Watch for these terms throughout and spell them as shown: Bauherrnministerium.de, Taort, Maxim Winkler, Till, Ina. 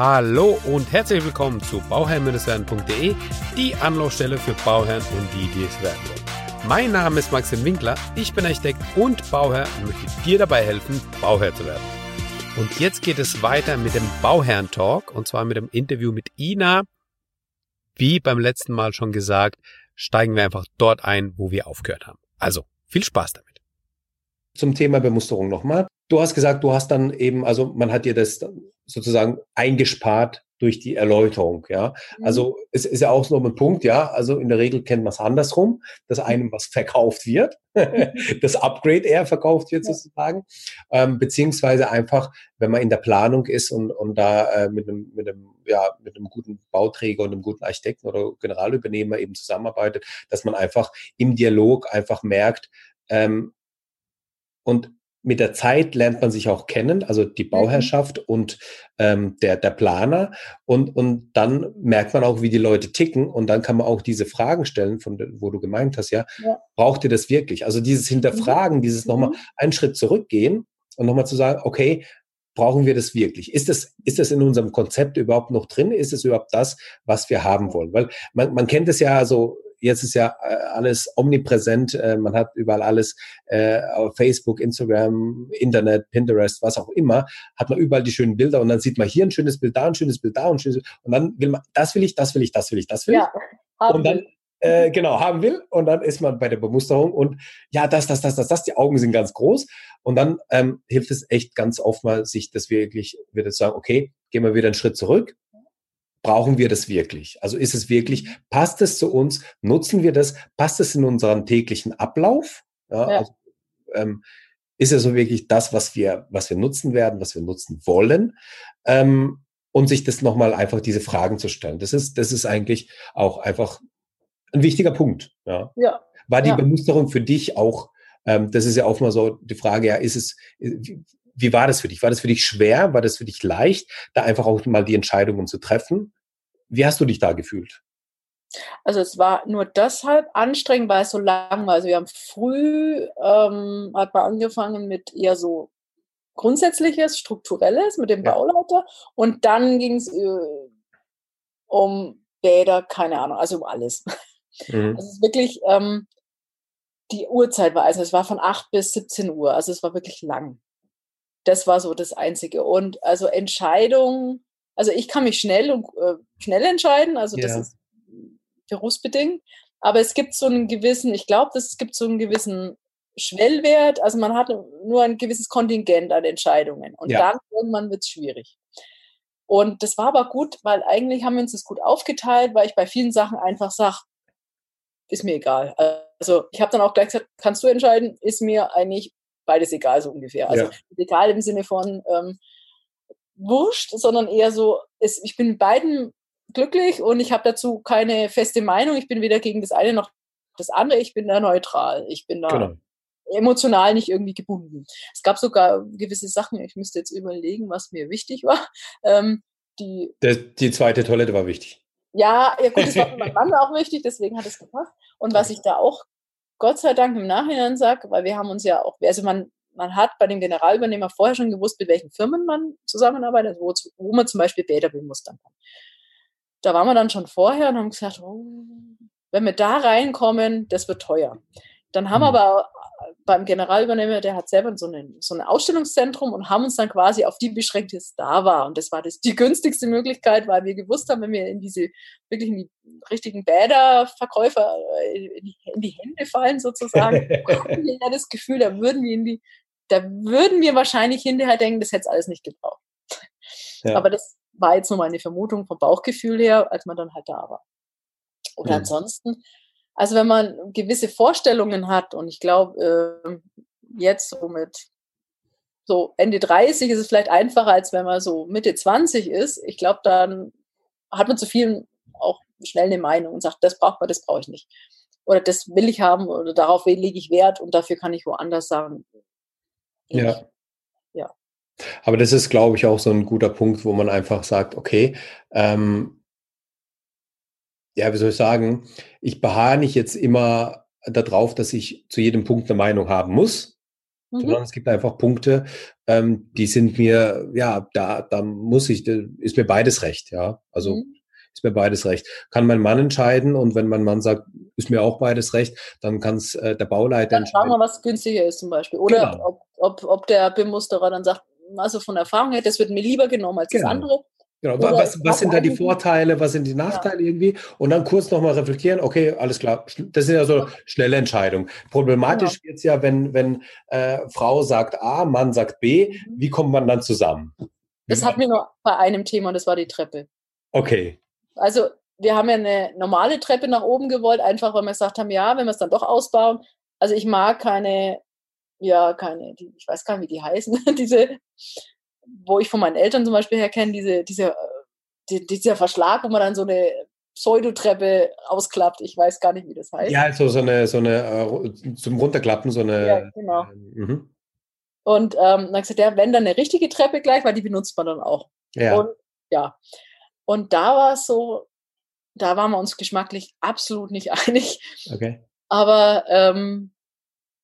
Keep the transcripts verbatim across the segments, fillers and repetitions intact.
Hallo und herzlich willkommen zu Bauherrnministerium punkt de, die Anlaufstelle für Bauherren und die, die es werden wollen. Mein Name ist Maxim Winkler, ich bin Architekt und Bauherr und möchte dir dabei helfen, Bauherr zu werden. Und jetzt geht es weiter mit dem Bauherrn-Talk und zwar mit dem Interview mit Ina. Wie beim letzten Mal schon gesagt, steigen wir einfach dort ein, wo wir aufgehört haben. Also, viel Spaß damit. Zum Thema Bemusterung nochmal. Du hast gesagt, du hast dann eben, also man hat dir das sozusagen eingespart durch die Erläuterung, ja. Mhm. Also es ist ja auch noch ein Punkt, ja. Also in der Regel kennt man es andersrum, dass einem was verkauft wird, das Upgrade eher verkauft wird sozusagen, ähm, beziehungsweise einfach, wenn man in der Planung ist und, und da äh, mit einem, mit einem, ja, mit einem guten Bauträger und einem guten Architekten oder Generalübernehmer eben zusammenarbeitet, dass man einfach im Dialog einfach merkt, ähm, und mit der Zeit lernt man sich auch kennen, also die Bauherrschaft und ähm, der, der Planer. Und, und dann merkt man auch, wie die Leute ticken. Und dann kann man auch diese Fragen stellen, von wo du gemeint hast, ja, ja. Braucht ihr das wirklich? Also dieses Hinterfragen, mhm. dieses nochmal einen Schritt zurückgehen und nochmal zu sagen, okay, brauchen wir das wirklich? Ist das, ist das in unserem Konzept überhaupt noch drin? Ist es überhaupt das, was wir haben wollen? Weil man, man kennt es ja so. Jetzt ist ja alles omnipräsent, man hat überall alles, auf Facebook, Instagram, Internet, Pinterest, was auch immer, hat man überall die schönen Bilder und dann sieht man hier ein schönes Bild, da ein schönes Bild, da ein schönes Bild und dann will man, das will ich, das will ich, das will ich, das will ich. Ja, haben und dann, äh, genau, haben will und dann ist man bei der Bemusterung und ja, das, das, das, das, das, die Augen sind ganz groß und dann ähm, hilft es echt ganz oft mal, sich das wirklich wieder zu sagen, okay, gehen wir wieder einen Schritt zurück. Brauchen wir das wirklich? Also ist es wirklich, passt es zu uns? Nutzen wir das? Passt es in unseren täglichen Ablauf? Ja, ja. Also, ähm, ist es so wirklich das, was wir, was wir nutzen werden, was wir nutzen wollen? Ähm, und sich das nochmal einfach diese Fragen zu stellen. Das ist, das ist eigentlich auch einfach ein wichtiger Punkt. Ja. Ja. War die ja. Bemusterung für dich auch, ähm, das ist ja auch mal so die Frage, ja, ist es, wie war das für dich? War das für dich schwer? War das für dich leicht, da einfach auch mal die Entscheidungen zu treffen? Wie hast du dich da gefühlt? Also es war nur deshalb anstrengend, weil es so lang war. Also wir haben früh, ähm, hat man angefangen mit eher so Grundsätzliches, Strukturelles mit dem ja. Bauleiter und dann ging es äh, um Bäder, keine Ahnung, also um alles. Mhm. Also es ist wirklich, ähm, die Uhrzeit war, also es war von acht bis siebzehn Uhr, also es war wirklich lang. Das war so das Einzige. Und also Entscheidung, also ich kann mich schnell und äh, schnell entscheiden, also das ja. ist berufsbedingt, aber es gibt so einen gewissen, ich glaube, es gibt so einen gewissen Schwellwert, also man hat nur ein gewisses Kontingent an Entscheidungen und ja. dann irgendwann wird es schwierig. Und das war aber gut, weil eigentlich haben wir uns das gut aufgeteilt, weil ich bei vielen Sachen einfach sage, ist mir egal. Also ich habe dann auch gleich gesagt, kannst du entscheiden, ist mir eigentlich beides egal, so ungefähr. Also ja. egal im Sinne von ähm, wurscht, sondern eher so, es, ich bin beiden glücklich und ich habe dazu keine feste Meinung. Ich bin weder gegen das eine noch das andere. Ich bin da neutral. Ich bin da genau. emotional nicht irgendwie gebunden. Es gab sogar gewisse Sachen, ich müsste jetzt überlegen, was mir wichtig war. Ähm, die, Der, die zweite Toilette war wichtig. Ja, ja gut, das war für meinen Mann auch wichtig, deswegen hat es gepasst. Und was ich da auch Gott sei Dank im Nachhinein sage, weil wir haben uns ja auch, also man, man hat bei dem Generalübernehmer vorher schon gewusst, mit welchen Firmen man zusammenarbeitet, wo, wo man zum Beispiel Bäder bemustern kann. Da waren wir dann schon vorher und haben gesagt, oh, wenn wir da reinkommen, das wird teuer. Dann haben wir aber beim Generalübernehmer, der hat selber so, einen, so ein Ausstellungszentrum und haben uns dann quasi auf die beschränkt, die es da war. Und das war das, die günstigste Möglichkeit, weil wir gewusst haben, wenn wir in diese wirklich in die richtigen Bäderverkäufer in die, in die Hände fallen sozusagen, hatten wir ja das Gefühl, da würden wir in die, da würden wir wahrscheinlich hinterher denken, das hätte es alles nicht gebraucht. Ja. Aber das war jetzt nur mal eine Vermutung vom Bauchgefühl her, als man dann halt da war. Und mhm. ansonsten also wenn man gewisse Vorstellungen hat und ich glaube, äh, jetzt so mit so Ende dreißig ist es vielleicht einfacher, als wenn man so Mitte zwanzig ist. Ich glaube, dann hat man zu vielen auch schnell eine Meinung und sagt, das braucht man, das brauche ich nicht. Oder das will ich haben oder darauf lege ich Wert und dafür kann ich woanders sagen. Ich, ja. ja. Aber das ist, glaube ich, auch so ein guter Punkt, wo man einfach sagt, okay, ähm, ja, wie soll ich sagen, ich beharre nicht jetzt immer darauf, dass ich zu jedem Punkt eine Meinung haben muss, Mhm. Sondern es gibt einfach Punkte, ähm, die sind mir, ja, da, da muss ich, ist mir beides recht, ja. Also mhm. ist mir beides recht. Kann mein Mann entscheiden, und wenn mein Mann sagt, ist mir auch beides recht, dann kann es äh, der Bauleiter dann entscheiden. Dann schauen wir, was günstiger ist zum Beispiel. Oder genau. ob, ob, ob der Bemusterer dann sagt, also von Erfahrung her, das wird mir lieber genommen als genau. das andere. Genau, was, was sind da die Vorteile, was sind die Nachteile ja. irgendwie? Und dann kurz nochmal reflektieren, okay, alles klar, das sind ja so schnelle Entscheidungen. Problematisch genau. wird es ja, wenn, wenn äh, Frau sagt A, Mann sagt B, wie kommt man dann zusammen? Wie das hatten wir nur bei einem Thema, und das war die Treppe. Okay. Also wir haben ja eine normale Treppe nach oben gewollt, einfach weil wir gesagt haben, ja, wenn wir es dann doch ausbauen. Also ich mag keine, ja, keine, die, ich weiß gar nicht, wie die heißen, diese... wo ich von meinen Eltern zum Beispiel her kenne, diese, diese, die, dieser Verschlag, wo man dann so eine Pseudotreppe ausklappt. Ich weiß gar nicht, wie das heißt. Ja, also so eine, so eine zum Runterklappen, so eine... Ja, genau. Mhm. Und ähm, dann gesagt, ja, wenn, dann eine richtige Treppe gleich, weil die benutzt man dann auch. Ja. Und, ja. Und da war es so, da waren wir uns geschmacklich absolut nicht einig. Okay. Aber ähm,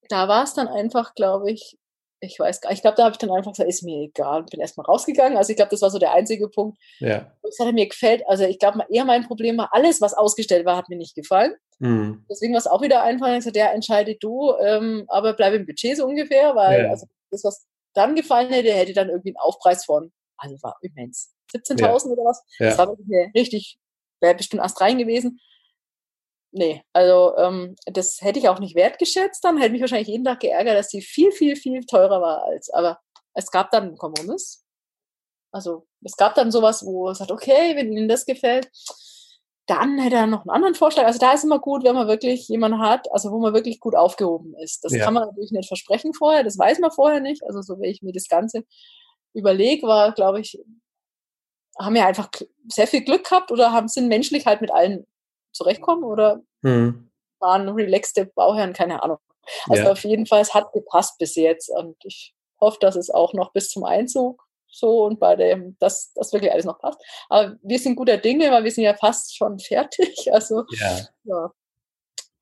da war es dann einfach, glaube ich, Ich weiß gar nicht. Ich glaube, da habe ich dann einfach gesagt, ist mir egal. Bin erstmal rausgegangen. Also ich glaube, das war so der einzige Punkt. Ja. Ich hatte mir gefällt, also ich glaube, eher mein Problem war, alles, was ausgestellt war, hat mir nicht gefallen. Mhm. Deswegen war es auch wieder einfach, ich gesagt, ja, entscheide du, ähm, aber bleib im Budget so ungefähr, weil ja. also das, was dann gefallen hätte, hätte dann irgendwie einen Aufpreis von, also war immens, siebzehntausend ja. oder was. Ja. Das war wirklich eine richtig, wäre bestimmt astrein gewesen. Nee, also ähm, das hätte ich auch nicht wertgeschätzt, dann hätte mich wahrscheinlich jeden Tag geärgert, dass die viel, viel, viel teurer war als, aber es gab dann einen Kompromiss. Also es gab dann sowas, wo es sagt, okay, wenn Ihnen das gefällt, dann hätte er noch einen anderen Vorschlag. Also da ist immer gut, wenn man wirklich jemanden hat, also wo man wirklich gut aufgehoben ist. Das ja. kann man natürlich nicht versprechen vorher, das weiß man vorher nicht. Also so wie ich mir das Ganze überlege, war, glaube ich, haben wir einfach sehr viel Glück gehabt oder haben sind menschlich halt mit allen zurechtkommen oder hm. waren relaxte Bauherren, keine Ahnung. Also ja. auf jeden Fall, es hat gepasst bis jetzt, und ich hoffe, dass es auch noch bis zum Einzug so und bei dem, dass das wirklich alles noch passt. Aber wir sind guter Dinge, weil wir sind ja fast schon fertig. Also ja, ja.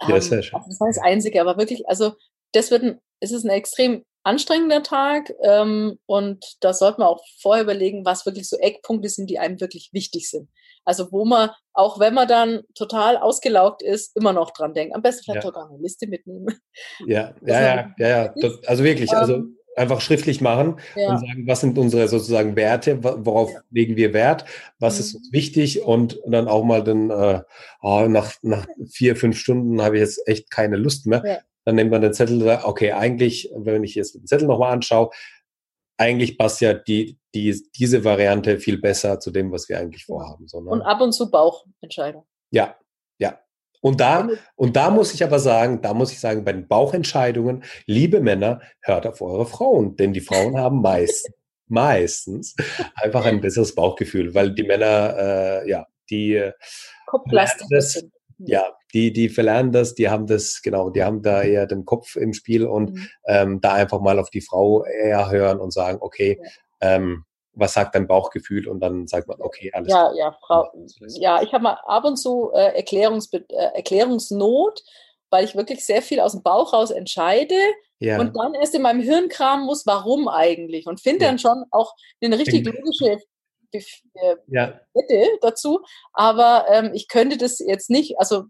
Ähm, ja sehr schön. Also das war das Einzige, aber wirklich, also das wird ein, es ist ein extrem anstrengender Tag ähm, und da sollte man auch vorher überlegen, was wirklich so Eckpunkte sind, die einem wirklich wichtig sind. Also wo man, auch wenn man dann total ausgelaugt ist, immer noch dran denkt. Am besten vielleicht ja. sogar eine Liste mitnehmen. Ja, ja, ja, ja, ja. Also wirklich, also ähm, einfach schriftlich machen ja. und sagen, was sind unsere sozusagen Werte, worauf ja. legen wir Wert, was mhm. ist uns wichtig, und dann auch mal dann, äh, oh, nach, nach vier, fünf Stunden habe ich jetzt echt keine Lust mehr. Ja. Dann nimmt man den Zettel und sagt, okay, eigentlich, wenn ich jetzt den Zettel nochmal anschaue, eigentlich passt ja die, die, diese Variante viel besser zu dem, was wir eigentlich vorhaben. Sondern und ab und zu Bauchentscheidung. Ja, ja. Und da, und da muss ich aber sagen, da muss ich sagen, bei den Bauchentscheidungen, liebe Männer, hört auf eure Frauen, denn die Frauen haben meist, meistens einfach ein besseres Bauchgefühl, weil die Männer, äh, ja, die Kopflastig sind. Ja, die, die verlernen das, die haben das, genau, die haben da eher den Kopf im Spiel und mhm. ähm, da einfach mal auf die Frau eher hören und sagen, okay, ja. ähm, was sagt dein Bauchgefühl? Und dann sagt man, okay, alles ja, gut. Ja, Frau, ja, ich habe mal ab und zu äh, Erklärungsbe- äh, Erklärungsnot, weil ich wirklich sehr viel aus dem Bauch raus entscheide ja. und dann erst in meinem Hirn kramen muss, warum eigentlich? Und finde ja. dann schon auch eine richtig logische Ja. Bitte dazu, aber ähm, ich könnte das jetzt nicht, also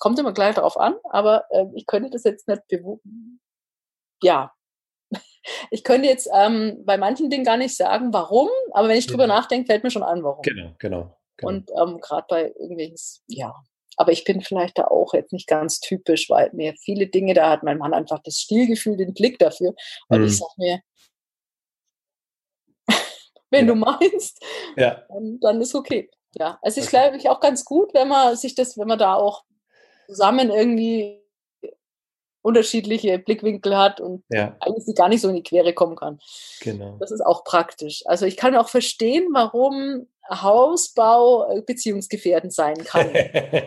kommt immer gleich darauf an, aber ähm, ich könnte das jetzt nicht bewu- ja, ich könnte jetzt ähm, bei manchen Dingen gar nicht sagen, warum, aber wenn ich drüber ja. nachdenke, fällt mir schon an, warum. Genau, genau. genau. Und ähm, gerade bei irgendwelches, ja, aber ich bin vielleicht da auch jetzt nicht ganz typisch, weil mir viele Dinge, da hat mein Mann einfach das Stilgefühl, den Blick dafür, und mhm. ich sage mir, wenn ja. du meinst, ja. dann, dann ist okay. Ja, also ich glaube, ich auch ganz gut, wenn man sich das, wenn man da auch zusammen irgendwie unterschiedliche Blickwinkel hat und ja. eigentlich gar nicht so in die Quere kommen kann. Genau. Das ist auch praktisch. Also ich kann auch verstehen, warum Hausbau beziehungsgefährdend sein kann.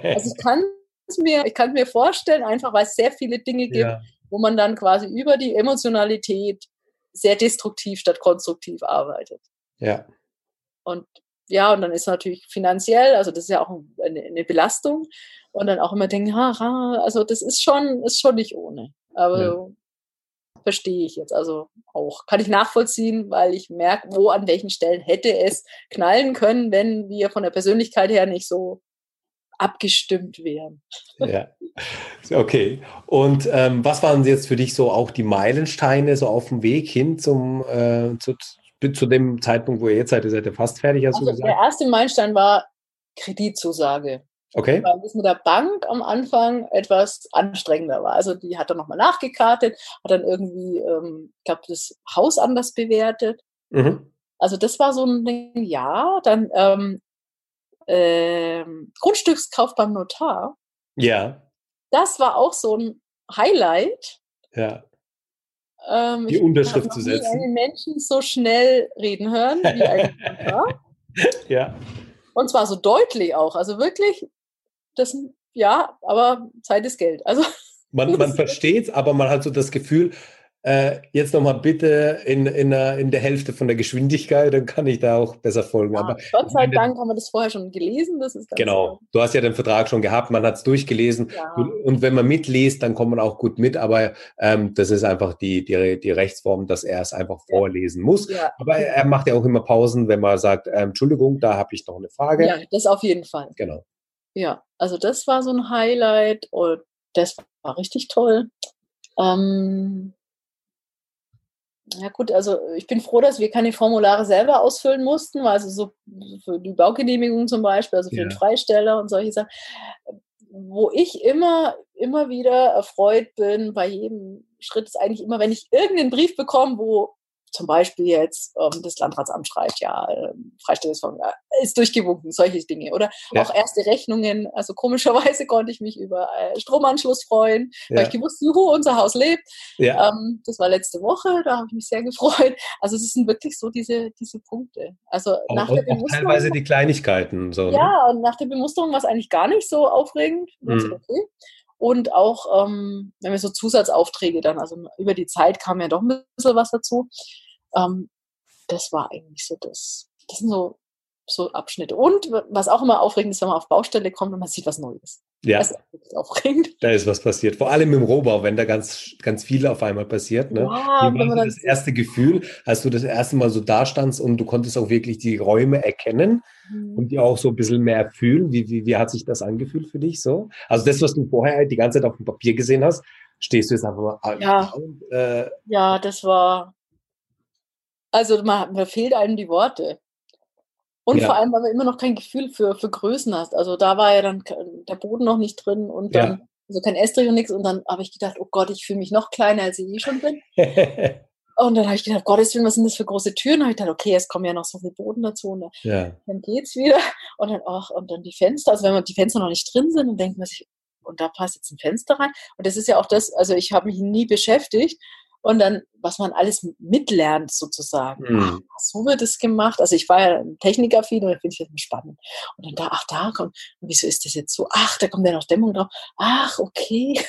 Also ich kann es mir, ich kann mir vorstellen, einfach weil es sehr viele Dinge gibt, ja. wo man dann quasi über die Emotionalität sehr destruktiv statt konstruktiv arbeitet. Ja. Und ja, und dann ist natürlich finanziell, also das ist ja auch eine, eine Belastung, und dann auch immer denken, ha, ha, also das ist schon, ist schon nicht ohne. Aber ja. verstehe ich jetzt also auch. Kann ich nachvollziehen, weil ich merke, wo an welchen Stellen hätte es knallen können, wenn wir von der Persönlichkeit her nicht so abgestimmt wären. Ja, okay. Und ähm, was waren jetzt für dich so auch die Meilensteine so auf dem Weg hin zum äh, zu, zu dem Zeitpunkt, wo ihr jetzt seid? Ihr seid ja fast fertig, hast also du gesagt. Der erste Meilenstein war Kreditzusage. Okay. Weil das mit der Bank am Anfang etwas anstrengender war. Also die hat dann nochmal nachgekartet, hat dann irgendwie, ähm, ich glaube, das Haus anders bewertet. Mhm. Also das war so ein Ding, ja. Dann ähm, ähm, Grundstückskauf beim Notar. Ja. Das war auch so ein Highlight. Ja. Ähm, die Unterschrift zu setzen. Ich habe noch nie einen Menschen so schnell reden hören wie ein Notar. Ja. Und zwar so deutlich auch, also wirklich, das, ja, aber Zeit ist Geld. Also man man versteht es, aber man hat so das Gefühl, äh, jetzt nochmal bitte in, in, der, in der Hälfte von der Geschwindigkeit, dann kann ich da auch besser folgen. Ja, aber Gott sei Dank haben wir das vorher schon gelesen. Das ist ganz genau, toll. Du hast ja den Vertrag schon gehabt, man hat es durchgelesen. Ja. Und wenn man mitliest, dann kommt man auch gut mit, aber ähm, das ist einfach die, die, die Rechtsform, dass er es einfach ja. vorlesen muss. Ja. Aber er macht ja auch immer Pausen, wenn man sagt, ähm, Entschuldigung, da habe ich noch eine Frage. Ja, das auf jeden Fall. Genau. Ja, also das war so ein Highlight und das war richtig toll. Ähm, Ja gut, also ich bin froh, dass wir keine Formulare selber ausfüllen mussten, also so für die Baugenehmigung zum Beispiel, also für ja. den Freisteller und solche Sachen, wo ich immer, immer wieder erfreut bin, bei jedem Schritt ist eigentlich immer, wenn ich irgendeinen Brief bekomme, wo zum Beispiel jetzt ähm, das Landratsamt schreibt, ja, ähm, Freistellungsfonds äh, ist durchgewunken, solche Dinge. Oder ja. auch erste Rechnungen, also komischerweise konnte ich mich über äh, Stromanschluss freuen, ja. weil ich gewusst, juhu, unser Haus lebt. Ja. Ähm, das war letzte Woche, da habe ich mich sehr gefreut. Also es sind wirklich so diese, diese Punkte. Also auch, nach der Bemusterung, teilweise die Kleinigkeiten. So, ja, ne? Und nach der Bemusterung war es eigentlich gar nicht so aufregend. Mhm. Okay. Und auch, ähm, wenn wir so Zusatzaufträge dann, also über die Zeit kam ja doch ein bisschen was dazu. Ähm, das war eigentlich so das. Das sind so, so Abschnitte. Und was auch immer aufregend ist, wenn man auf Baustelle kommt und man sieht was Neues. Ja. Das ist aufregend. Da ist was passiert. Vor allem im Rohbau, wenn da ganz, ganz viel auf einmal passiert. Ne? Ja, wie war so das erste Gefühl, als du das erste Mal so da standst und du konntest auch wirklich die Räume erkennen mhm. und die auch so ein bisschen mehr fühlen? Wie, wie, wie hat sich das angefühlt für dich so? Also das, was du vorher die ganze Zeit auf dem Papier gesehen hast, stehst du jetzt einfach mal ja. an. Und, äh, ja, das war... Also man, man fehlt einem die Worte. Und ja. vor allem, weil du immer noch kein Gefühl für, für Größen hast. Also da war ja dann der Boden noch nicht drin und dann ja. also kein Estrich und nichts. Und dann habe ich gedacht, oh Gott, ich fühle mich noch kleiner, als ich eh schon bin. Und dann habe ich gedacht, Gottes Willen, was sind das für große Türen? Und habe ich gedacht, okay, jetzt kommen ja noch so viel Boden dazu. Und dann, ja. dann geht's wieder. Und dann, ach, und dann die Fenster. Also wenn man die Fenster noch nicht drin sind, dann denkt man sich, und da passt jetzt ein Fenster rein. Und das ist ja auch das, also ich habe mich nie beschäftigt. Und dann, was man alles mitlernt sozusagen. Ach, so wird es gemacht. Also ich war ja ein Techniker-Feed und da finde ich das spannend. Und dann da, ach, da kommt, und wieso ist das jetzt so? Ach, da kommt ja noch Dämmung drauf. Ach, okay.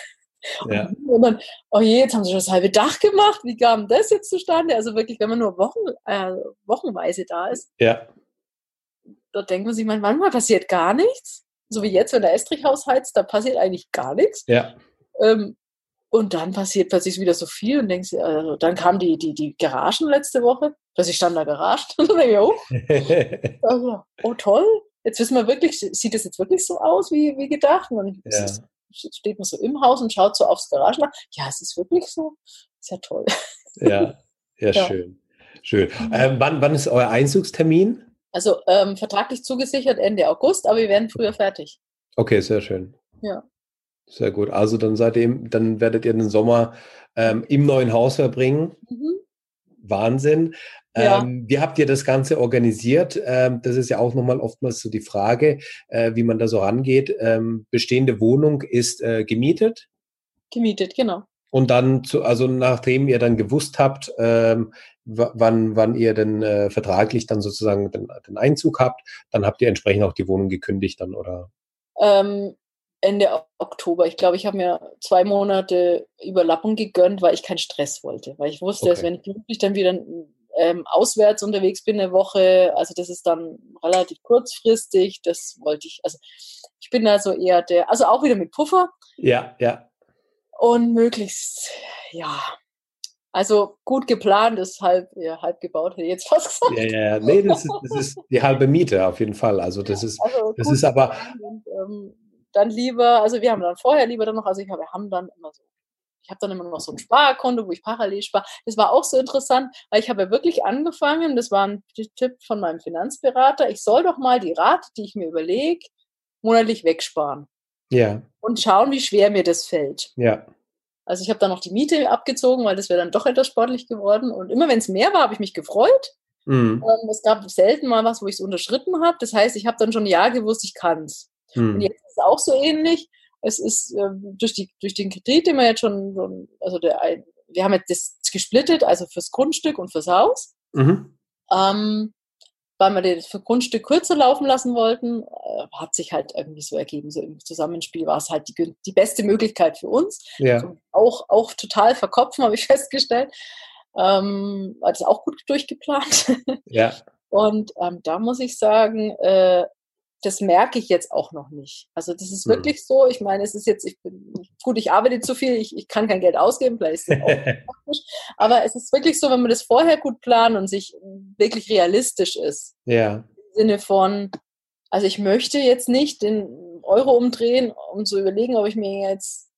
Ja. Und dann, oh je, jetzt haben sie schon das halbe Dach gemacht. Wie kam das jetzt zustande? Also wirklich, wenn man nur Wochen, äh, wochenweise da ist, ja. dort denkt man sich manchmal, passiert gar nichts. So wie jetzt, wenn der Estrichhaus heizt, da passiert eigentlich gar nichts. Ja. Ähm, Und dann passiert plötzlich wieder so viel und denkst, also dann kamen die, die, die Garagen letzte Woche, plötzlich stand da gerascht und dann denke ich, oh, also, oh toll, jetzt wissen wir wirklich, sieht das jetzt wirklich so aus, wie, wie gedacht? Und dann ja. steht man so im Haus und schaut so aufs Garagendach, ja, es ist wirklich so, ist ja toll. Ja, ja, ja. schön. schön. Ähm, wann, wann ist euer Einzugstermin? Also ähm, vertraglich zugesichert Ende August, aber wir werden früher fertig. Okay, sehr schön. Ja. Sehr gut. Also dann seid ihr, dann werdet ihr den Sommer ähm, im neuen Haus verbringen. Mhm. Wahnsinn. Ja. Ähm, wie habt ihr das Ganze organisiert? Ähm, das ist ja auch nochmal oftmals so die Frage, äh, wie man da so rangeht. Ähm, bestehende Wohnung ist äh, gemietet? Gemietet, genau. Und dann, zu, also nachdem ihr dann gewusst habt, ähm, w- wann, wann ihr denn äh, vertraglich dann sozusagen den, den Einzug habt, dann habt ihr entsprechend auch die Wohnung gekündigt dann, oder? Ähm. Ende Oktober. Ich glaube, ich habe mir zwei Monate Überlappung gegönnt, weil ich keinen Stress wollte. Weil ich wusste, okay. dass wenn ich beruflich dann wieder ähm, auswärts unterwegs bin eine Woche, also das ist dann relativ kurzfristig, das wollte ich, also ich bin da so eher der, also auch wieder mit Puffer. Ja, ja. Und möglichst, ja, Also gut geplant ist halb, ja, halb gebaut, hätte ich jetzt fast gesagt. Ja, ja, nee, das ist, das ist die halbe Miete auf jeden Fall. Also das ist, also das ist aber... Und, ähm, dann lieber, also wir haben dann vorher lieber dann noch, also ich habe, wir haben dann immer so, ich habe dann immer noch so ein Sparkonto, wo ich parallel spare. Das war auch so interessant, weil ich habe ja wirklich angefangen, das war ein Tipp von meinem Finanzberater, ich soll doch mal die Rate, die ich mir überlege, monatlich wegsparen. Ja. Und schauen, wie schwer mir das fällt. Ja. Also ich habe dann noch die Miete abgezogen, weil das wäre dann doch etwas sportlich geworden. Und immer wenn es mehr war, habe ich mich gefreut. Mhm. Ähm, es gab selten mal was, wo ich es unterschritten habe. Das heißt, ich habe dann schon ein Jahr gewusst, ich kann es. Mhm. Und jetzt ist es auch so ähnlich. Es ist ähm, durch, die, durch den Kredit, den wir jetzt schon, also der, wir haben jetzt das gesplittet, also fürs Grundstück und fürs Haus. Mhm. Ähm, weil wir das für Grundstück kürzer laufen lassen wollten, hat sich halt irgendwie so ergeben. So im Zusammenspiel war es halt die, die beste Möglichkeit für uns. Ja. Also auch, auch total verkopfen, habe ich festgestellt. Ähm, war das auch gut durchgeplant. Ja. Und ähm, da muss ich sagen, äh, das merke ich jetzt auch noch nicht. Also das ist wirklich hm. so, ich meine, es ist jetzt, ich bin, gut, ich arbeite zu viel, ich, ich kann kein Geld ausgeben, vielleicht ist es auch praktisch, aber es ist wirklich so, wenn man das vorher gut plant und sich wirklich realistisch ist, ja. Im Sinne von, also ich möchte jetzt nicht den Euro umdrehen, um zu überlegen, ob ich mir jetzt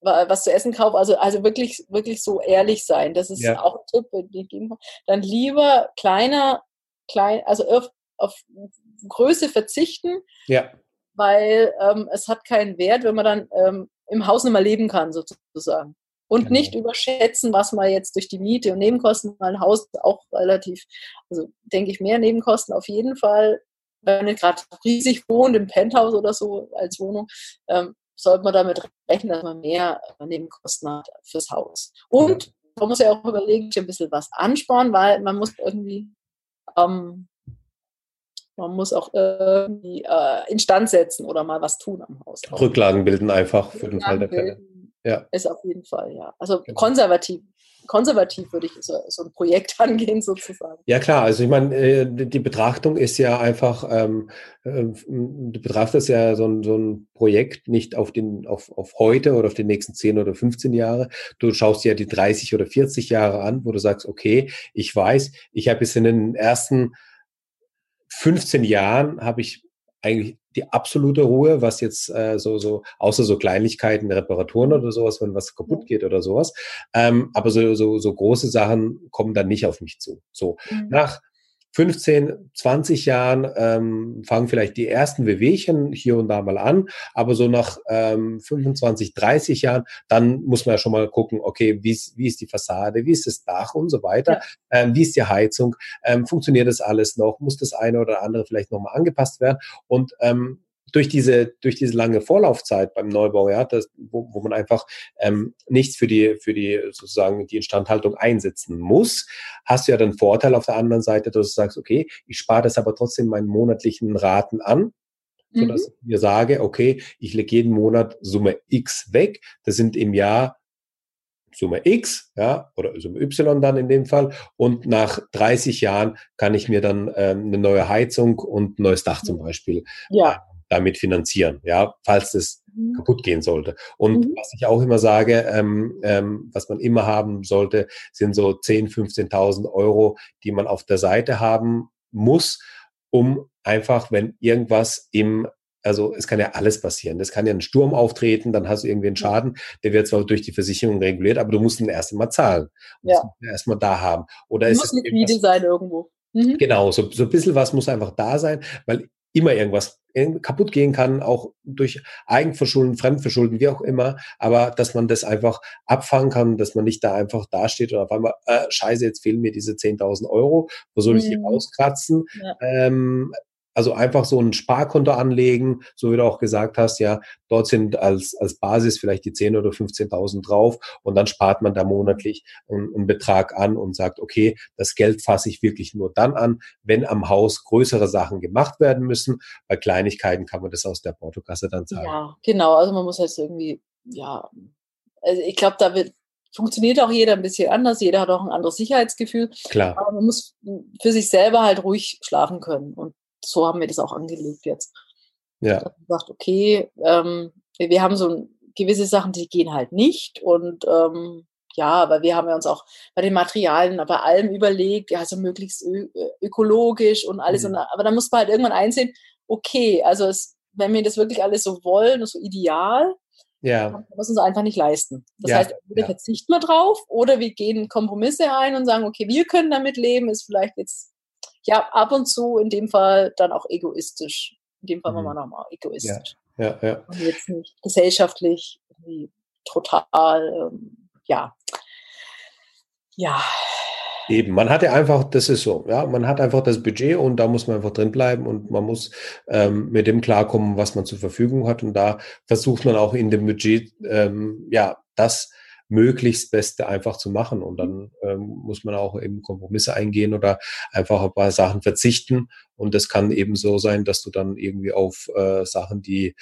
was zu essen kaufe, also, also wirklich, wirklich so ehrlich sein, das ist ja. auch ein Tipp, den ich geben kann. Dann lieber kleiner, klein, also auf, auf Größe verzichten, ja. weil ähm, es hat keinen Wert, wenn man dann ähm, im Haus nicht mehr leben kann, sozusagen. Und genau. nicht überschätzen, was man jetzt durch die Miete und Nebenkosten, weil ein Haus auch relativ, also denke ich, mehr Nebenkosten auf jeden Fall, wenn man gerade riesig wohnt, im Penthouse oder so als Wohnung, ähm, sollte man damit rechnen, dass man mehr Nebenkosten hat fürs Haus. Und ja. man muss ja auch überlegen, ein bisschen was ansparen, weil man muss irgendwie ähm, man muss auch irgendwie äh, instand setzen oder mal was tun am Haus. Rücklagen bilden einfach für den Fall der Fälle. Ja. Ist auf jeden Fall, ja. Also genau. konservativ. Konservativ würde ich so, so ein Projekt angehen sozusagen. Ja klar, also ich meine, die Betrachtung ist ja einfach, ähm, du betrachtest ja so ein, so ein Projekt nicht auf, den, auf, auf heute oder auf die nächsten zehn oder fünfzehn Jahre. Du schaust dir ja die dreißig oder vierzig Jahre an, wo du sagst, okay, ich weiß, ich habe jetzt in den ersten fünfzehn Jahren habe ich eigentlich die absolute Ruhe, was jetzt äh, so, so, außer so Kleinigkeiten, Reparaturen oder sowas, wenn was kaputt geht oder sowas. Ähm, aber so, so, so große Sachen kommen dann nicht auf mich zu. So, mhm. nach fünfzehn, zwanzig Jahren ähm, fangen vielleicht die ersten Wehwehchen hier und da mal an, aber so nach ähm, fünfundzwanzig, dreißig Jahren, dann muss man ja schon mal gucken, okay, wie ist, wie ist die Fassade, wie ist das Dach und so weiter, ja. ähm, wie ist die Heizung, ähm, funktioniert das alles noch, muss das eine oder andere vielleicht nochmal angepasst werden und ähm, durch diese durch diese lange Vorlaufzeit beim Neubau, ja, das, wo, wo man einfach ähm, nichts für die für die sozusagen die Instandhaltung einsetzen muss, hast du ja den Vorteil auf der anderen Seite, dass du sagst, okay, ich spare das aber trotzdem meinen monatlichen Raten an, mhm. sodass ich mir sage, okay, ich lege jeden Monat Summe X weg, das sind im Jahr Summe X, ja, oder Summe Y dann in dem Fall, und nach dreißig Jahren kann ich mir dann ähm, eine neue Heizung und ein neues Dach zum Beispiel ja. damit finanzieren, ja, falls das mhm. kaputt gehen sollte. Und mhm. was ich auch immer sage, ähm, ähm, was man immer haben sollte, sind so zehntausend, fünfzehntausend Euro, die man auf der Seite haben muss, um einfach, wenn irgendwas im, also es kann ja alles passieren, das kann ja ein Sturm auftreten, dann hast du irgendwie einen Schaden, der wird zwar durch die Versicherung reguliert, aber du musst ihn erst einmal zahlen. Ja. Das musst du erst mal da haben. Oder es muss liquide sein irgendwo. Mhm. Genau, so, so ein bisschen was muss einfach da sein, weil immer irgendwas kaputt gehen kann, auch durch Eigenverschulden, Fremdverschulden, wie auch immer, aber dass man das einfach abfangen kann, dass man nicht da einfach dasteht und auf einmal, äh, scheiße, jetzt fehlen mir diese zehntausend Euro, wo soll ich die rauskratzen? Ja. Ähm, also einfach so ein Sparkonto anlegen, so wie du auch gesagt hast, ja, dort sind als als Basis vielleicht die zehntausend oder fünfzehntausend drauf und dann spart man da monatlich einen, einen Betrag an und sagt, okay, das Geld fasse ich wirklich nur dann an, wenn am Haus größere Sachen gemacht werden müssen. Bei Kleinigkeiten kann man das aus der Portokasse dann zahlen. Ja, genau, also man muss jetzt irgendwie, ja, also ich glaube, da wird funktioniert auch jeder ein bisschen anders, jeder hat auch ein anderes Sicherheitsgefühl. Klar. Aber man muss für sich selber halt ruhig schlafen können und so haben wir das auch angelegt jetzt. Ja. Ich habe gesagt, okay, ähm, wir haben so gewisse Sachen, die gehen halt nicht und ähm, Ja, aber wir haben ja uns auch bei den Materialien, bei allem überlegt, ja, so möglichst ö- ökologisch und alles. Mhm. Und, aber dann muss man halt irgendwann einsehen, okay, also es, wenn wir das wirklich alles so wollen, so ideal, ja, dann muss uns einfach nicht leisten. Das ja. heißt, entweder ja. verzichten wir drauf oder wir gehen Kompromisse ein und sagen, okay, wir können damit leben, ist vielleicht jetzt, ja, ab und zu in dem Fall dann auch egoistisch. In dem Fall mhm. war man auch mal egoistisch. Ja, ja, ja. Und jetzt nicht gesellschaftlich irgendwie total, ähm, ja, ja. Eben, man hat ja einfach, das ist so, ja, man hat einfach das Budget und da muss man einfach drin bleiben und man muss ähm, mit dem klarkommen, was man zur Verfügung hat, und da versucht man auch in dem Budget, ähm, ja, das möglichst Beste einfach zu machen, und dann ähm, muss man auch eben Kompromisse eingehen oder einfach ein paar Sachen verzichten, und das kann eben so sein, dass du dann irgendwie auf äh, Sachen, die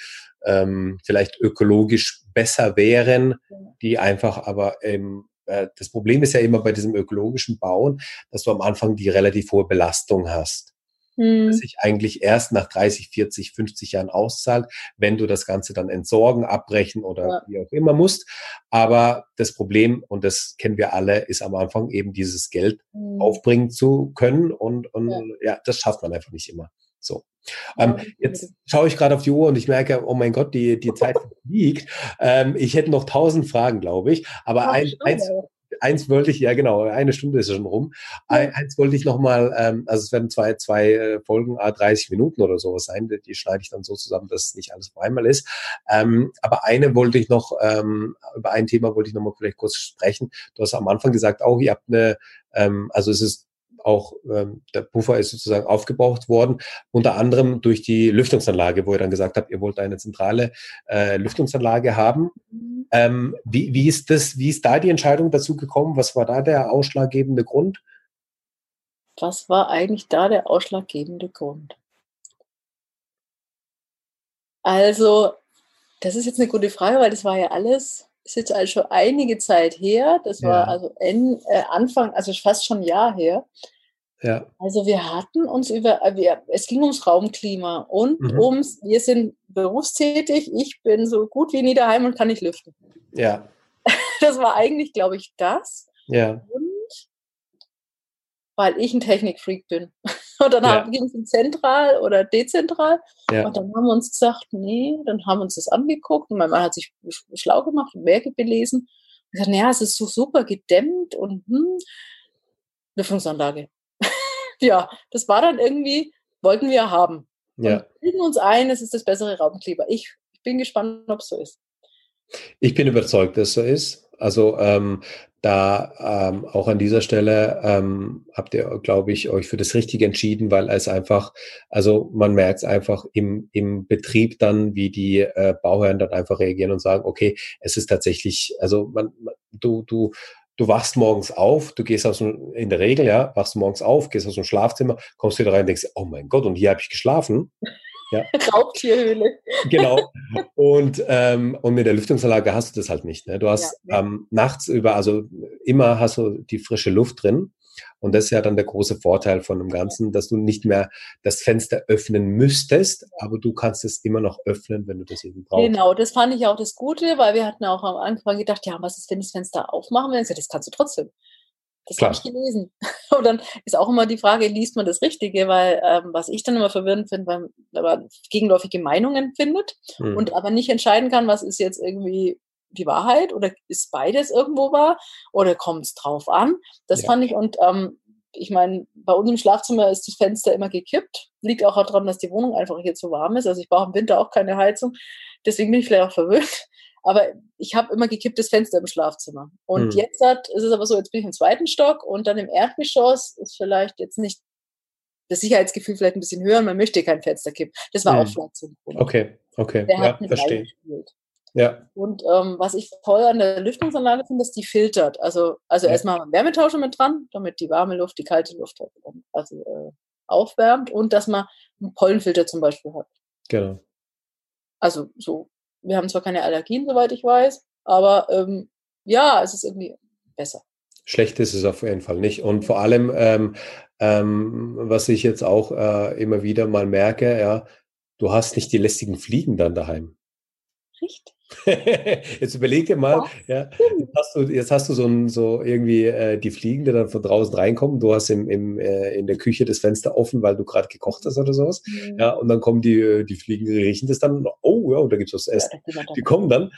ähm, vielleicht ökologisch besser wären, die einfach aber eben das Problem ist ja immer bei diesem ökologischen Bauen, dass du am Anfang die relativ hohe Belastung hast. Hm. Das sich eigentlich erst nach dreißig, vierzig, fünfzig Jahren auszahlt, wenn du das Ganze dann entsorgen, abbrechen oder ja. wie auch immer musst. Aber das Problem, und das kennen wir alle, ist am Anfang eben dieses Geld hm. aufbringen zu können. Und, und ja. ja, das schafft man einfach nicht immer. So. Ähm, jetzt schaue ich gerade auf die Uhr und ich merke, oh mein Gott, die, die Zeit fliegt. Ähm, ich hätte noch tausend Fragen, glaube ich. Aber Ach, ein, eins, eins wollte ich, ja genau, eine Stunde ist schon rum. Ein, eins wollte ich nochmal, ähm, also es werden zwei, zwei Folgen, dreißig Minuten oder sowas sein. Die schneide ich dann so zusammen, dass es nicht alles auf einmal ist. Ähm, aber eine wollte ich noch, ähm, über ein Thema wollte ich nochmal vielleicht kurz sprechen. Du hast am Anfang gesagt, auch ihr habt eine, ähm, also es ist auch ähm, der Puffer ist sozusagen aufgebraucht worden, unter anderem durch die Lüftungsanlage, wo ihr dann gesagt habt, ihr wollt eine zentrale äh, Lüftungsanlage haben. Ähm, wie, wie ist das, wie ist da die Entscheidung dazu gekommen? Was war da der ausschlaggebende Grund? Was war eigentlich da der ausschlaggebende Grund? Also, das ist jetzt eine gute Frage, weil das war ja alles... Das ist jetzt also schon einige Zeit her, das war ja. also en, äh, Anfang, also fast schon ein Jahr her. Ja. Also wir hatten uns über, wir, es ging ums Raumklima und mhm. ums, wir sind berufstätig, ich bin so gut wie nie daheim und kann nicht lüften. Ja. Das war eigentlich, glaube ich, das. Ja. Und weil ich ein Technikfreak bin. Und dann ja. ging es zentral oder dezentral. Ja. Und dann haben wir uns gesagt, nee, dann haben wir uns das angeguckt. Und mein Mann hat sich schlau gemacht und Werke belesen. Und gesagt, naja, es ist so super gedämmt und hm, Lüftungsanlage. Ja, das war dann irgendwie, wollten wir haben. Ja. Und bilden uns ein, es ist das bessere Raumklima. Ich, ich bin gespannt, ob es so ist. Ich bin überzeugt, dass es so ist. Also ähm, da ähm, auch an dieser Stelle ähm, habt ihr, glaube ich, euch für das Richtige entschieden, weil es einfach, also man merkt es einfach im, im Betrieb dann, wie die äh, Bauherren dann einfach reagieren und sagen, okay, es ist tatsächlich, also man, man du, du, du wachst morgens auf, du gehst aus dem, in der Regel, ja, wachst morgens auf, gehst aus dem Schlafzimmer, kommst wieder rein und denkst, oh mein Gott, und hier habe ich geschlafen. Ja. Raubtierhöhle. Genau. Und, ähm, und mit der Lüftungsanlage hast du das halt nicht. Ne? Du hast ja, ähm, nachts über, also immer hast du die frische Luft drin. Und das ist ja dann der große Vorteil von dem Ganzen, dass du nicht mehr das Fenster öffnen müsstest, aber du kannst es immer noch öffnen, wenn du das eben brauchst. Genau, das fand ich auch das Gute, weil wir hatten auch am Anfang gedacht, ja, was ist, wenn das Fenster aufmachen will? Das kannst du trotzdem. Das habe ich gelesen. Und dann ist auch immer die Frage, liest man das Richtige? Weil ähm, was ich dann immer verwirrend finde, weil man gegenläufige Meinungen findet hm. und aber nicht entscheiden kann, was ist jetzt irgendwie die Wahrheit oder ist beides irgendwo wahr oder kommt es drauf an? Das ja. fand ich. Und ähm, ich meine, bei uns im Schlafzimmer ist das Fenster immer gekippt. Liegt auch daran, dass die Wohnung einfach hier zu warm ist. Also ich brauche im Winter auch keine Heizung. Deswegen bin ich vielleicht auch verwirrt. Aber ich habe immer gekipptes Fenster im Schlafzimmer. Und hm. jetzt hat, ist es aber so, jetzt bin ich im zweiten Stock und dann im Erdgeschoss ist vielleicht jetzt nicht das Sicherheitsgefühl vielleicht ein bisschen höher und man möchte kein Fenster kippen. Das war hm. auch vielleicht so ein Grund. Okay, okay. Der hat ja, verstehe. Ja. Und ähm, was ich toll an der Lüftungsanlage finde, dass die filtert. Also, also ja. erstmal haben wir einen Wärmetauscher mit dran, damit die warme Luft die kalte Luft hat, also, äh, aufwärmt, und dass man einen Pollenfilter zum Beispiel hat. Genau. Also so. Wir haben zwar keine Allergien, soweit ich weiß, aber ähm, ja, es ist irgendwie besser. Schlecht ist es auf jeden Fall nicht. Und vor allem, ähm, ähm, was ich jetzt auch äh, immer wieder mal merke, ja, du hast nicht die lästigen Fliegen dann daheim. Richtig. Jetzt überleg dir mal, ja, jetzt, hast du, jetzt hast du so, ein, so irgendwie äh, die Fliegen, die dann von draußen reinkommen. Du hast im, im, äh, in der Küche das Fenster offen, weil du gerade gekocht hast oder sowas. Mhm. Ja, und dann kommen die, die Fliegen, die riechen das dann. Oh, ja, und da gibt es was zu essen. Ja, die kommen dann.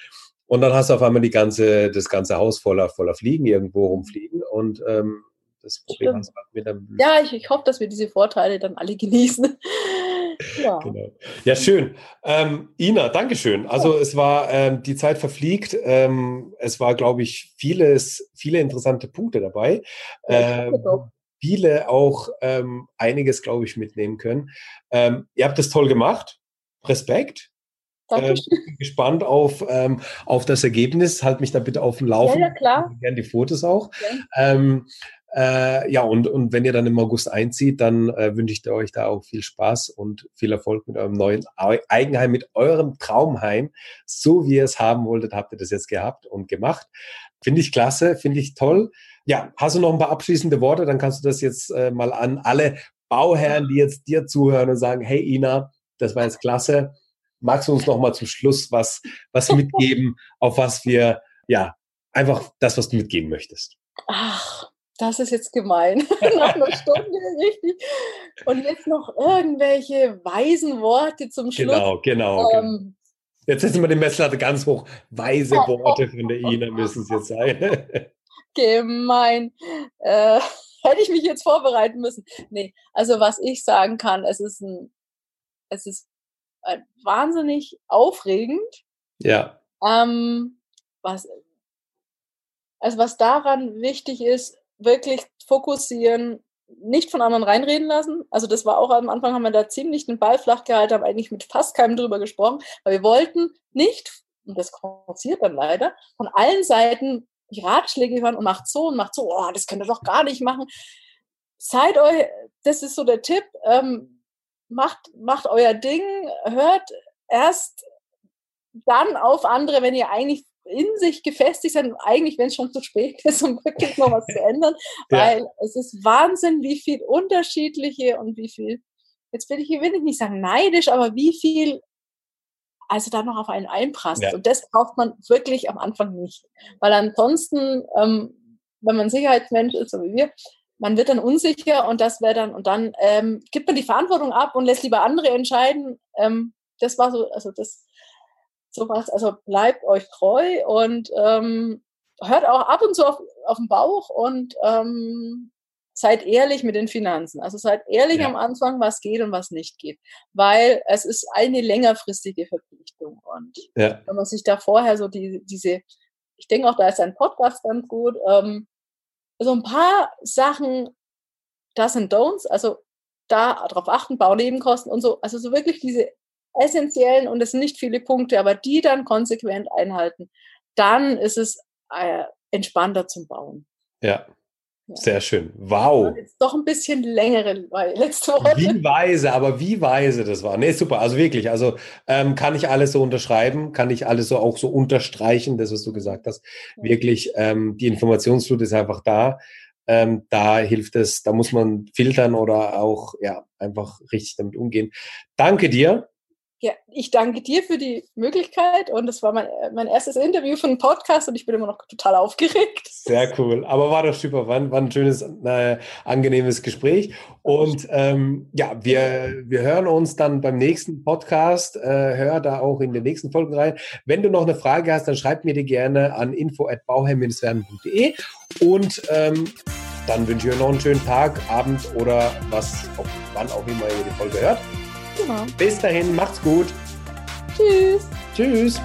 Und dann hast du auf einmal die ganze, das ganze Haus voller, voller Fliegen irgendwo rumfliegen. Und ähm, das Problem hast du mit einem. Ja, ich, ich hoffe, dass wir diese Vorteile dann alle genießen. Ja. Genau. Ja, schön. Ähm, Ina, Dankeschön. Also es war, ähm, die Zeit verfliegt. Ähm, es war, glaube ich, vieles, viele interessante Punkte dabei. Ähm, viele auch ähm, einiges, glaube ich, mitnehmen können. Ähm, ihr habt das toll gemacht. Respekt. Dankeschön. Ähm, ich bin gespannt auf, ähm, auf das Ergebnis. Halt mich da bitte auf dem Laufen. Ja, ja, klar. Gerne die Fotos auch. Ja. Ähm, Äh, ja, und, und wenn ihr dann im August einzieht, dann äh, wünsche ich euch da auch viel Spaß und viel Erfolg mit eurem neuen Eigenheim, mit eurem Traumheim. So wie ihr es haben wolltet, habt ihr das jetzt gehabt und gemacht. Finde ich klasse, finde ich toll. Ja, hast du noch ein paar abschließende Worte? Dann kannst du das jetzt äh, mal an alle Bauherren, die jetzt dir zuhören und sagen, hey Ina, das war jetzt klasse. Magst du uns noch mal zum Schluss was, was mitgeben, auf was wir, ja, einfach das, was du mitgeben möchtest? Ach. Das ist jetzt gemein. Nach einer Stunde, richtig. Und jetzt noch irgendwelche weisen Worte zum Schluss. Genau, genau. Ähm, jetzt setzen wir die Messlatte ganz hoch. Weise Worte von der Ina müssen es jetzt sein. Gemein. Äh, hätte ich mich jetzt vorbereiten müssen. Nee, also was ich sagen kann, es ist, ein, es ist ein wahnsinnig aufregend. Ja. Ähm, was, also was daran wichtig ist, wirklich fokussieren, nicht von anderen reinreden lassen. Also das war auch am Anfang, haben wir da ziemlich den Ball flach gehalten, haben eigentlich mit fast keinem drüber gesprochen, weil wir wollten nicht, und das passiert dann leider, von allen Seiten Ratschläge hören und macht so und macht so, oh, das könnt ihr doch gar nicht machen. Seid euch, das ist so der Tipp, ähm, macht, macht euer Ding, hört erst dann auf andere, wenn ihr eigentlich in sich gefestigt sein, eigentlich, wenn es schon zu spät ist, um wirklich noch was zu ändern, ja. Weil es ist Wahnsinn, wie viel unterschiedliche und wie viel, jetzt will ich, will ich nicht sagen neidisch, aber wie viel also da noch auf einen einprasst. Ja. Und das braucht man wirklich am Anfang nicht. Weil ansonsten, ähm, wenn man Sicherheitsmensch ist, so wie wir, man wird dann unsicher und das wäre dann, und dann ähm, gibt man die Verantwortung ab und lässt lieber andere entscheiden. Ähm, das war so, also das sowas, also bleibt euch treu und ähm, hört auch ab und zu auf, auf den Bauch und ähm, seid ehrlich mit den Finanzen. Also seid ehrlich ja. am Anfang, was geht und was nicht geht. Weil es ist eine längerfristige Verpflichtung. Und ja. wenn man sich da vorher so die, diese, ich denke auch, da ist ein Podcast ganz gut, ähm, so ein paar Sachen, das sind Don'ts, also da darauf achten, Baunebenkosten und so, also so wirklich diese essentiellen, und es sind nicht viele Punkte, aber die dann konsequent einhalten, dann ist es äh, entspannter zum Bauen. Ja, ja. Sehr schön. Wow. Jetzt doch ein bisschen längere letzte Worte. Wie weise, aber wie weise das war. Nee, super, also wirklich, also ähm, kann ich alles so unterschreiben, kann ich alles so auch so unterstreichen, das, was du gesagt hast. Ja. Wirklich, ähm, die Informationsflut ist einfach da. Ähm, da hilft es, da muss man filtern oder auch, ja, einfach richtig damit umgehen. Danke dir. Ja, ich danke dir für die Möglichkeit und das war mein, mein erstes Interview für einen Podcast und ich bin immer noch total aufgeregt. Sehr cool, aber war doch super, war, war ein schönes, äh, angenehmes Gespräch und ähm, ja, wir, wir hören uns dann beim nächsten Podcast, äh, hör da auch in den nächsten Folgen rein. Wenn du noch eine Frage hast, dann schreib mir die gerne an info at bauherrnministerium punkt de und ähm, dann wünsche ich euch noch einen schönen Tag, Abend oder was, auch, wann auch immer ihr die Folge hört. Genau. Bis dahin, macht's gut. Tschüss. Tschüss.